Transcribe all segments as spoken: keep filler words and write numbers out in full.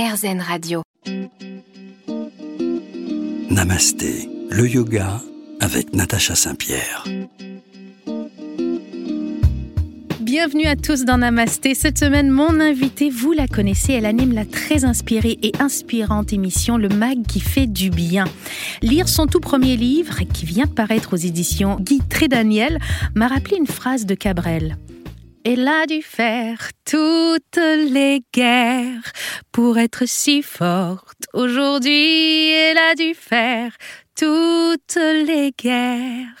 AirZen Radio. Namasté, le yoga avec Natacha Saint-Pierre. Bienvenue à tous dans Namasté. Cette semaine, mon invitée, vous la connaissez, elle anime la très inspirée et inspirante émission Le Mag qui fait du bien. Lire son tout premier livre, qui vient de paraître aux éditions Guy Trédaniel, m'a rappelé une phrase de Cabrel. Elle a dû faire toutes les guerres pour être si forte. Aujourd'hui, elle a dû faire toutes les guerres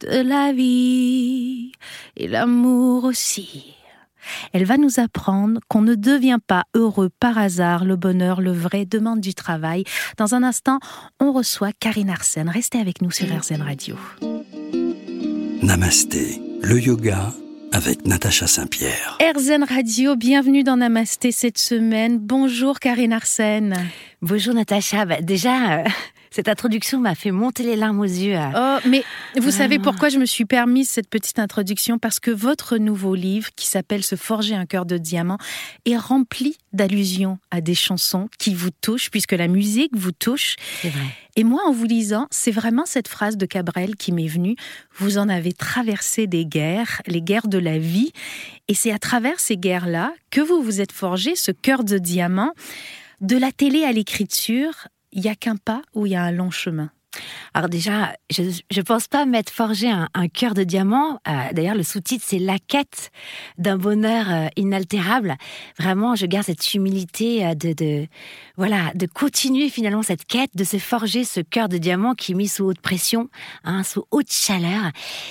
de la vie et l'amour aussi. Elle va nous apprendre qu'on ne devient pas heureux par hasard. Le bonheur, le vrai, demande du travail. Dans un instant, on reçoit Karine Arsène. Restez avec nous sur AirZen Radio. Namasté, le yoga avec Natacha Saint-Pierre. AirZen Radio, bienvenue dans Namasté cette semaine. Bonjour Karine Arsène. Bonjour Natacha. Bah, déjà, euh, cette introduction m'a fait monter les larmes aux yeux. Oh, mais vous ah. savez pourquoi je me suis permise cette petite introduction ? Parce que votre nouveau livre, qui s'appelle « Se forger un cœur de diamant », est rempli d'allusions à des chansons qui vous touchent, puisque la musique vous touche. C'est vrai. Et moi, en vous lisant, c'est vraiment cette phrase de Cabrel qui m'est venue. Vous en avez traversé des guerres, les guerres de la vie. Et c'est à travers ces guerres-là que vous vous êtes forgé ce cœur de diamant. De la télé à l'écriture, il n'y a qu'un pas ou il y a un long chemin ? Alors déjà, je ne pense pas m'être forgé un, un cœur de diamant. Euh, d'ailleurs, le sous-titre, c'est « La quête d'un bonheur euh, inaltérable ». Vraiment, je garde cette humilité euh, de, de, voilà, de continuer finalement cette quête, de se forger ce cœur de diamant qui est mis sous haute pression, hein, sous haute chaleur,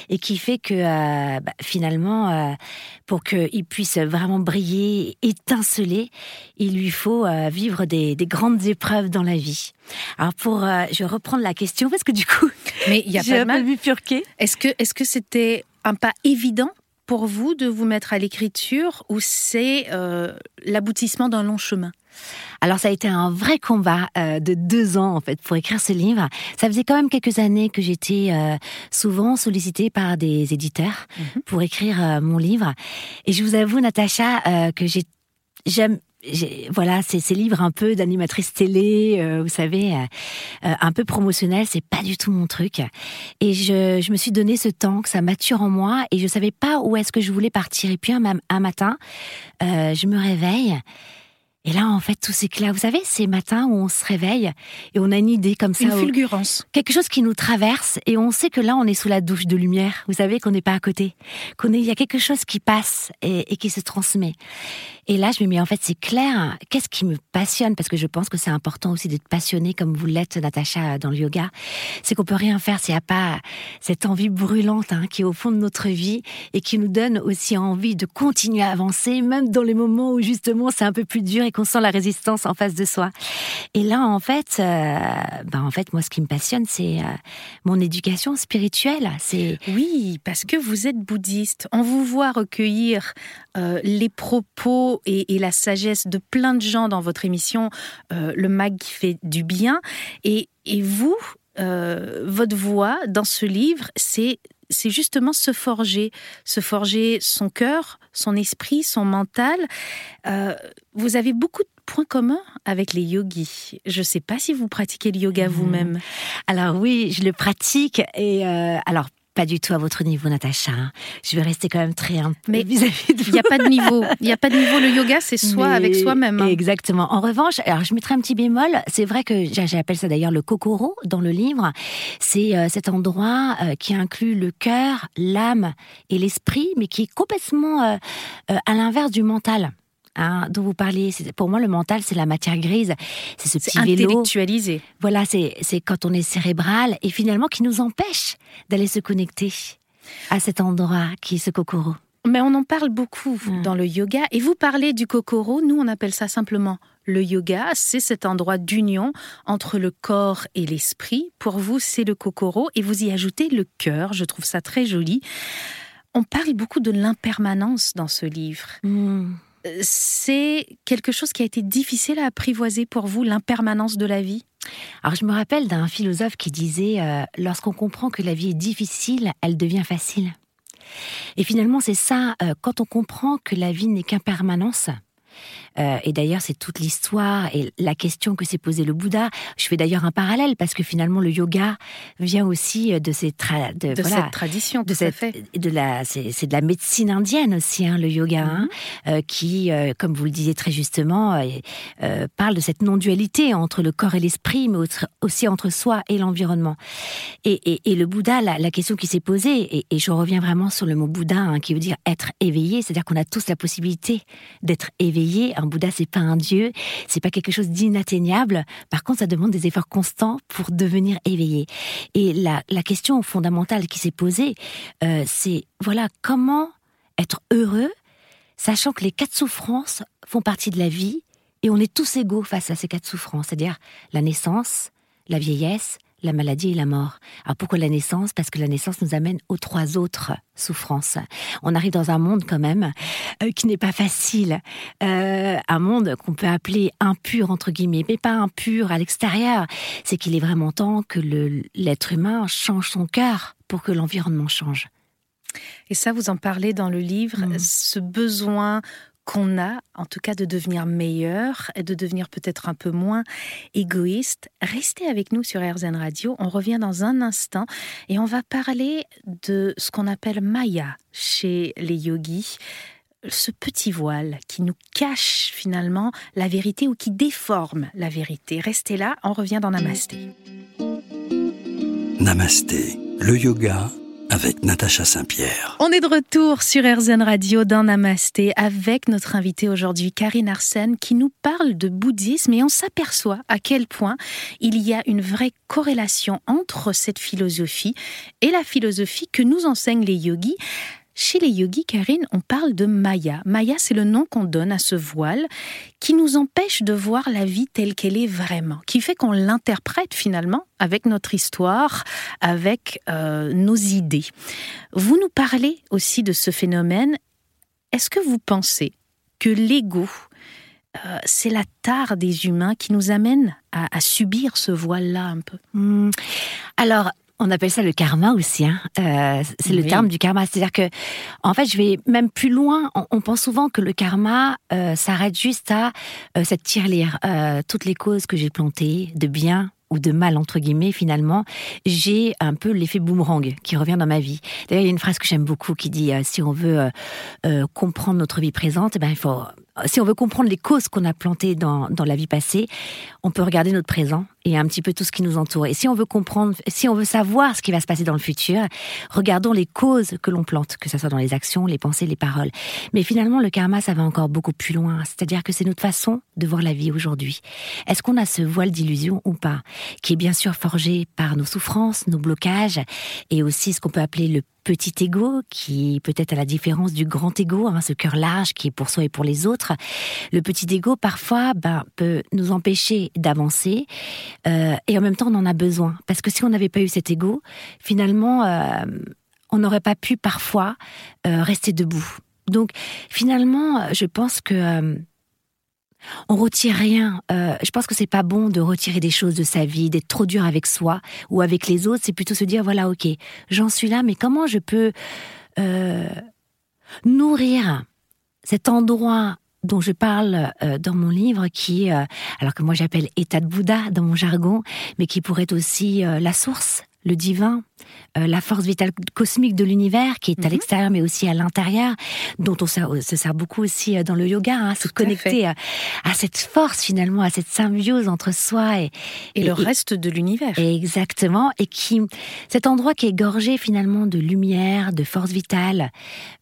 et qui fait que euh, bah, finalement, euh, pour qu'il puisse vraiment briller, étinceler, il lui faut euh, vivre des, des grandes épreuves dans la vie. Alors pour, euh, je vais reprendre la question. Parce que du coup, mais il y a j'ai pas de mal bifurqué. Est-ce que, est-ce que c'était un pas évident pour vous de vous mettre à l'écriture ou c'est euh, l'aboutissement d'un long chemin ? Alors ça a été un vrai combat euh, de deux ans en fait pour écrire ce livre. Ça faisait quand même quelques années que j'étais euh, souvent sollicitée par des éditeurs mm-hmm. pour écrire euh, mon livre. Et je vous avoue, Natacha, euh, que j'ai, j'aime... J'ai, voilà, ces, ces livres un peu d'animatrice télé, euh, vous savez, euh, un peu promotionnel, c'est pas du tout mon truc. Et je, je me suis donné ce temps que ça mature en moi et je savais pas où est-ce que je voulais partir. Et puis un, un matin, euh, je me réveille. Et là, en fait, tout s'éclate. Vous savez, ces matins où on se réveille et on a une idée comme ça. Une fulgurance. Où... Quelque chose qui nous traverse et on sait que là, on est sous la douche de lumière. Vous savez qu'on n'est pas à côté. Qu'on est... Il y a quelque chose qui passe et... et qui se transmet. Et là, je me dis, en fait, c'est clair. Qu'est-ce qui me passionne ? Parce que je pense que c'est important aussi d'être passionné comme vous l'êtes, Natacha, dans le yoga. C'est qu'on peut rien faire s'il n'y a pas cette envie brûlante hein, qui est au fond de notre vie et qui nous donne aussi envie de continuer à avancer, même dans les moments où justement c'est un peu plus dur et qu'on sent la résistance en face de soi. Et là, en fait, euh, ben en fait, moi, ce qui me passionne, c'est euh, mon éducation spirituelle. C'est... Oui, parce que vous êtes bouddhiste. On vous voit recueillir euh, les propos et, et la sagesse de plein de gens dans votre émission euh, « Le Mag qui fait du bien ». Et, et vous, euh, votre voix dans ce livre, c'est... c'est justement se forger, se forger son cœur, son esprit, son mental. Euh, vous avez beaucoup de points communs avec les yogis. Je ne sais pas si vous pratiquez le yoga mmh. vous-même. Alors oui, je le pratique et euh, alors pas du tout à votre niveau, Natacha. Je vais rester quand même très humble vis-à-vis de vous. Il n'y a pas de niveau. Il n'y a pas de niveau. Le yoga, c'est soi mais avec soi-même. Hein. Exactement. En revanche, alors je mettrai un petit bémol. C'est vrai que j'appelle ça d'ailleurs le kokoro dans le livre. C'est euh, cet endroit euh, qui inclut le cœur, l'âme et l'esprit, mais qui est complètement euh, euh, à l'inverse du mental. Hein, dont vous parliez. C'est, pour moi, le mental, c'est la matière grise. C'est ce petit vélo. C'est intellectualisé. Voilà, c'est, c'est quand on est cérébral et finalement qui nous empêche d'aller se connecter à cet endroit qui est ce kokoro. Mais on en parle beaucoup mmh. dans le yoga. Et vous parlez du kokoro, nous on appelle ça simplement le yoga. C'est cet endroit d'union entre le corps et l'esprit. Pour vous, c'est le kokoro et vous y ajoutez le cœur. Je trouve ça très joli. On parle beaucoup de l'impermanence dans ce livre. Mmh. C'est quelque chose qui a été difficile à apprivoiser pour vous, l'impermanence de la vie ? Alors je me rappelle d'un philosophe qui disait euh, « Lorsqu'on comprend que la vie est difficile, elle devient facile ». Et finalement c'est ça, euh, quand on comprend que la vie n'est qu'impermanence, Euh, et d'ailleurs, c'est toute l'histoire et la question que s'est posée le Bouddha. Je fais d'ailleurs un parallèle parce que finalement, le yoga vient aussi de ces tra- de, de voilà, cette tradition, de cette, fait. De la, c'est, c'est de la médecine indienne aussi, hein, le yoga, mm-hmm. hein, euh, qui, euh, comme vous le disiez très justement, euh, euh, parle de cette non-dualité entre le corps et l'esprit, mais aussi entre soi et l'environnement. Et, et, et le Bouddha, la, la question qui s'est posée, et, et je reviens vraiment sur le mot Bouddha, hein, qui veut dire être éveillé, c'est-à-dire qu'on a tous la possibilité d'être éveillé. Un Bouddha, c'est pas un dieu, c'est pas quelque chose d'inatteignable. Par contre, ça demande des efforts constants pour devenir éveillé. Et la, la question fondamentale qui s'est posée, euh, c'est voilà, comment être heureux, sachant que les quatre souffrances font partie de la vie, et on est tous égaux face à ces quatre souffrances, c'est-à-dire la naissance, la vieillesse, la maladie et la mort. Alors pourquoi la naissance ? Parce que la naissance nous amène aux trois autres souffrances. On arrive dans un monde quand même euh, qui n'est pas facile. Euh, un monde qu'on peut appeler impur, entre guillemets, mais pas impur à l'extérieur. C'est qu'il est vraiment temps que le, l'être humain change son cœur pour que l'environnement change. Et ça, vous en parlez dans le livre, mmh. ce besoin qu'on a, en tout cas, de devenir meilleur, et de devenir peut-être un peu moins égoïste. Restez avec nous sur AirZen Radio, on revient dans un instant, et on va parler de ce qu'on appelle Maya chez les yogis, ce petit voile qui nous cache finalement la vérité ou qui déforme la vérité. Restez là, on revient dans Namasté. Namasté, le yoga avec Natacha Saint-Pierre. On est de retour sur AirZen Radio dans Namasté avec notre invitée aujourd'hui, Karine Arsène, qui nous parle de bouddhisme, et on s'aperçoit à quel point il y a une vraie corrélation entre cette philosophie et la philosophie que nous enseignent les yogis. Chez les yogis, Karine, on parle de Maya. Maya, c'est le nom qu'on donne à ce voile qui nous empêche de voir la vie telle qu'elle est vraiment, qui fait qu'on l'interprète finalement avec notre histoire, avec euh, nos idées. Vous nous parlez aussi de ce phénomène. Est-ce que vous pensez que l'ego, euh, c'est la tare des humains qui nous amène à, à subir ce voile-là un peu ? Mmh. Alors, on appelle ça le karma aussi, hein. Euh, c'est oui. le terme du karma. C'est-à-dire que, en fait, je vais même plus loin. On, on pense souvent que le karma euh, s'arrête juste à euh, cette tirelire. Euh, toutes les causes que j'ai plantées, de bien ou de mal, entre guillemets, finalement, j'ai un peu l'effet boomerang qui revient dans ma vie. D'ailleurs, il y a une phrase que j'aime beaucoup qui dit euh, « Si on veut euh, euh, comprendre notre vie présente, eh ben, il faut... Si on veut comprendre les causes qu'on a plantées dans, dans la vie passée, on peut regarder notre présent et un petit peu tout ce qui nous entoure. Et si on veut comprendre, si on veut savoir ce qui va se passer dans le futur, regardons les causes que l'on plante, que ce soit dans les actions, les pensées, les paroles. Mais finalement, le karma, ça va encore beaucoup plus loin. C'est-à-dire que c'est notre façon de voir la vie aujourd'hui. Est-ce qu'on a ce voile d'illusion ou pas, qui est bien sûr forgé par nos souffrances, nos blocages, et aussi ce qu'on peut appeler le petit égo, qui peut-être à la différence du grand égo, hein, ce cœur large qui est pour soi et pour les autres. Le petit égo, parfois, ben, peut nous empêcher d'avancer euh, et en même temps, on en a besoin. Parce que si on n'avait pas eu cet égo, finalement, euh, on n'aurait pas pu parfois euh, rester debout. Donc, finalement, je pense que... Euh, on retire rien. Euh, je pense que c'est pas bon de retirer des choses de sa vie, d'être trop dur avec soi ou avec les autres. C'est plutôt se dire voilà, ok, j'en suis là, mais comment je peux euh, nourrir cet endroit dont je parle euh, dans mon livre, qui, euh, alors que moi j'appelle état de Bouddha dans mon jargon, mais qui pourrait être aussi euh, la source, le divin, euh, la force vitale cosmique de l'univers qui est à mmh. l'extérieur mais aussi à l'intérieur, dont on se, se sert beaucoup aussi dans le yoga, hein, se connecter à, à, à cette force finalement, à cette symbiose entre soi et, et, et le et, reste de l'univers. Exactement, et qui, cet endroit qui est gorgé finalement de lumière, de force vitale,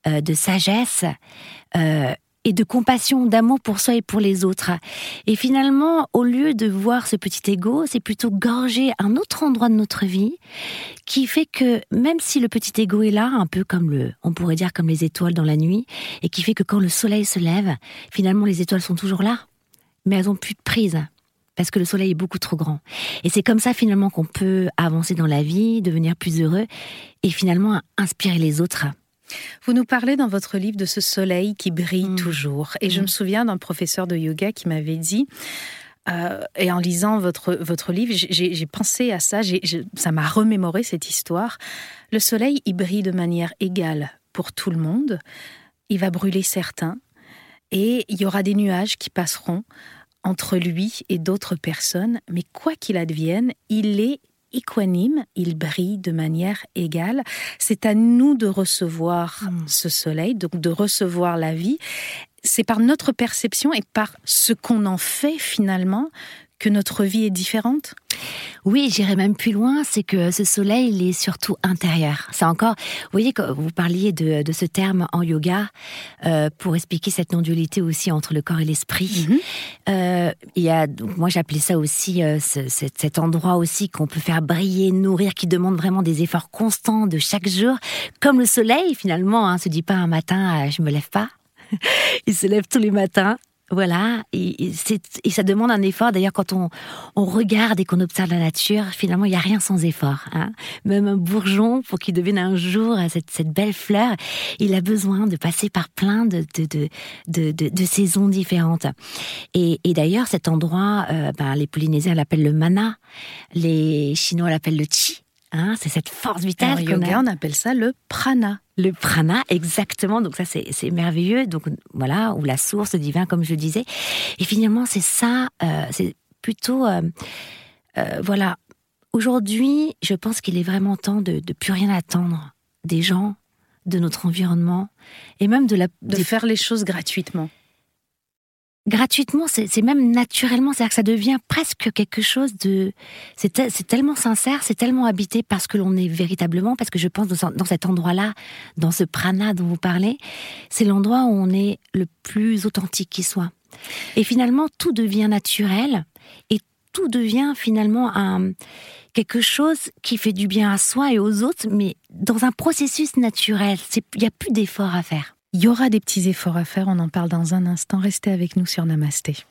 euh, de sagesse, euh, et de compassion, d'amour pour soi et pour les autres. Et finalement, au lieu de voir ce petit égo, c'est plutôt gorger un autre endroit de notre vie qui fait que, même si le petit égo est là, un peu comme le, on pourrait dire comme les étoiles dans la nuit, et qui fait que quand le soleil se lève, finalement les étoiles sont toujours là, mais elles n'ont plus de prise. Parce que le soleil est beaucoup trop grand. Et c'est comme ça finalement qu'on peut avancer dans la vie, devenir plus heureux, et finalement inspirer les autres. Vous nous parlez dans votre livre de ce soleil qui brille mmh. toujours. Et mmh. je me souviens d'un professeur de yoga qui m'avait dit, euh, et en lisant votre, votre livre, j'ai, j'ai pensé à ça, j'ai, j'ai, ça m'a remémoré cette histoire. Le soleil, il brille de manière égale pour tout le monde. Il va brûler certains Et il y aura des nuages qui passeront entre lui et d'autres personnes, mais quoi qu'il advienne, il est équanime, il brille de manière égale. C'est à nous de recevoir mmh. ce soleil, donc de recevoir la vie. C'est par notre perception et par ce qu'on en fait finalement que notre vie est différente. Oui, j'irai même plus loin, c'est que ce soleil, il est surtout intérieur. C'est encore, vous voyez, quand vous parliez de, de ce terme en yoga, euh, pour expliquer cette non-dualité aussi entre le corps et l'esprit, mm-hmm. euh, il y a, donc moi j'appelais ça aussi, euh, ce, cet, cet endroit aussi qu'on peut faire briller, nourrir, qui demande vraiment des efforts constants de chaque jour, comme le soleil finalement, hein, se dit pas un matin, euh, je me lève pas, il se lève tous les matins. Voilà, et, c'est, et ça demande un effort. D'ailleurs, quand on, on regarde et qu'on observe la nature, finalement, il n'y a rien sans effort. Hein. Même un bourgeon, pour qu'il devienne un jour cette, cette belle fleur, il a besoin de passer par plein de, de, de, de, de, de saisons différentes. Et, et d'ailleurs, cet endroit, euh, ben, les Polynésiens l'appellent le mana, les Chinois l'appellent le chi. Hein, c'est cette force vitale. En yoga, a... on appelle ça le prana. Le prana, exactement. Donc ça, c'est, c'est merveilleux. Donc voilà, ou la source divine, comme je disais. Et finalement, c'est ça. Euh, c'est plutôt, euh, euh, voilà. Aujourd'hui, je pense qu'il est vraiment temps de ne plus rien attendre des gens, de notre environnement, et même de la de des... faire les choses gratuitement. Gratuitement, c'est, c'est même naturellement, c'est-à-dire que ça devient presque quelque chose de... C'est, te, c'est tellement sincère, c'est tellement habité parce que l'on est véritablement, parce que je pense dans, dans cet endroit-là, dans ce prana dont vous parlez, c'est l'endroit où on est le plus authentique qui soit. Et finalement, tout devient naturel et tout devient finalement un, quelque chose qui fait du bien à soi et aux autres, mais dans un processus naturel. Il n'y a plus d'effort à faire. Il y aura des petits efforts à faire, on en parle dans un instant. Restez avec nous sur Namasté.